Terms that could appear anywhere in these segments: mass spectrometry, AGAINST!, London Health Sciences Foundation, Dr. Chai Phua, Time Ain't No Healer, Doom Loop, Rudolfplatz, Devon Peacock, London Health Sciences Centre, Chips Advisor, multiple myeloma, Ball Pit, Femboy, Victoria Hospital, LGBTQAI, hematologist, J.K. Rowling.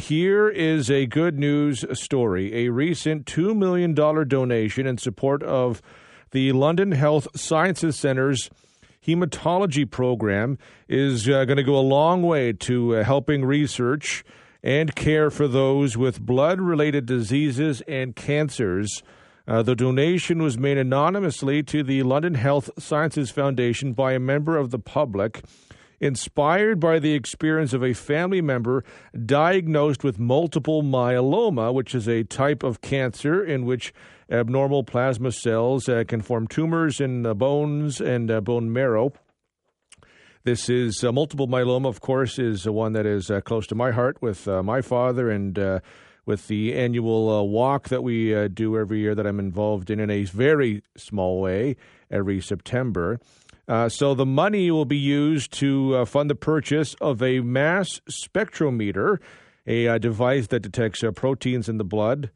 Here is a good news story. A recent $2 million donation in support of the London Health Sciences Centre's hematology program is going to go a long way to helping research and care for those with blood-related diseases and cancers. The donation was made anonymously to the London Health Sciences Foundation by a member of the public, inspired by the experience of a family member diagnosed with multiple myeloma, which is a type of cancer in which abnormal plasma cells can form tumors in bones and bone marrow. This is multiple myeloma, of course, is one that is close to my heart with my father and with the annual walk that we do every year that I'm involved in a very small way every September. So the money will be used to fund the purchase of a mass spectrometer, a device that detects proteins in the blood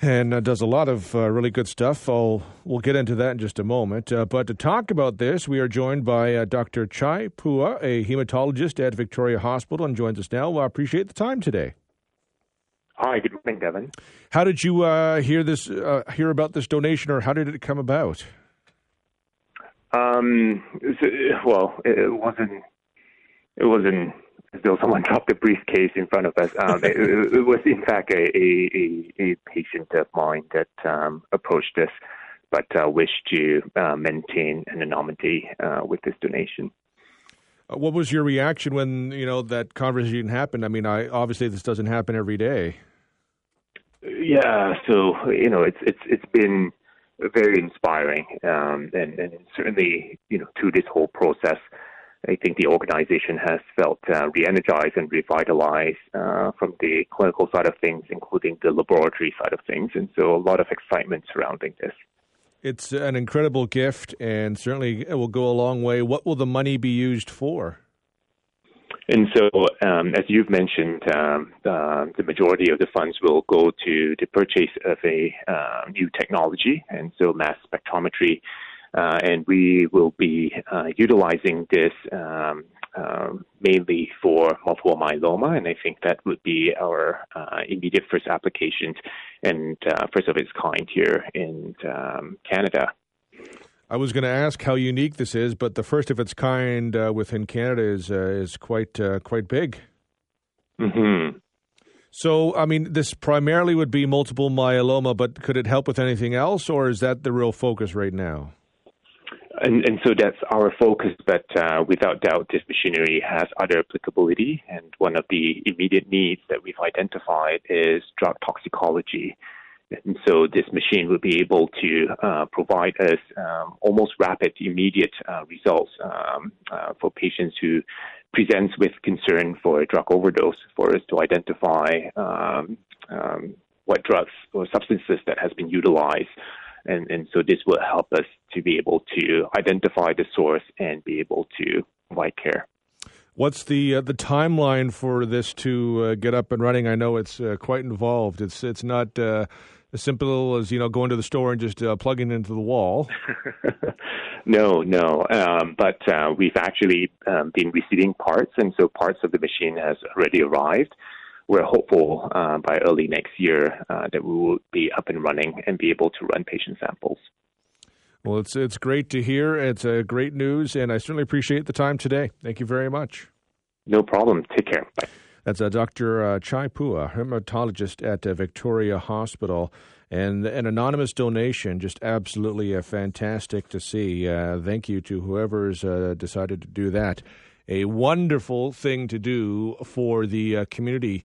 and does a lot of really good stuff. We'll get into that in just a moment. But to talk about this, we are joined by Dr. Chai Phua, a hematologist at Victoria Hospital, and joins us now. I appreciate the time today. Hi, good morning, Devin. How did you hear about this donation, or how did it come about? It wasn't as though someone dropped a briefcase in front of us. It was, in fact, a patient of mine that approached us, but wished to maintain an anonymity with this donation. What was your reaction when, that conversation happened? I mean, obviously this doesn't happen every day. Yeah, so, it's been very inspiring, and certainly, through this whole process, I think the organization has felt re-energized and revitalized from the clinical side of things, including the laboratory side of things, and so a lot of excitement surrounding this. It's an incredible gift, and certainly it will go a long way. What will the money be used for? And so, as you've mentioned, the majority of the funds will go to the purchase of a new technology, and so mass spectrometry. And we will be utilizing this mainly for multiple myeloma, and I think that would be our immediate first applications and first of its kind here in Canada. I was going to ask how unique this is, but the first of its kind within Canada is quite big. Mm-hmm. So, I mean, this primarily would be multiple myeloma, but could it help with anything else, or is that the real focus right now? And so that's our focus, but without doubt, this machinery has other applicability. And one of the immediate needs that we've identified is drug toxicology. And so this machine will be able to provide us almost rapid, immediate results for patients who present with concern for a drug overdose, for us to identify what drugs or substances that has been utilized. And so this will help us to be able to identify the source and be able to provide care. What's the timeline for this to get up and running? I know it's quite involved. It's not as simple as going to the store and just plugging into the wall. No. But we've actually been receiving parts, and so parts of the machine has already arrived. We're hopeful by early next year that we will be up and running and be able to run patient samples. Well, it's great to hear. It's great news, and I certainly appreciate the time today. Thank you very much. No problem. Take care. Bye. That's Dr. Chai Phua, hematologist at Victoria Hospital, and an anonymous donation, just absolutely fantastic to see. Thank you to whoever's decided to do that. A wonderful thing to do for the community.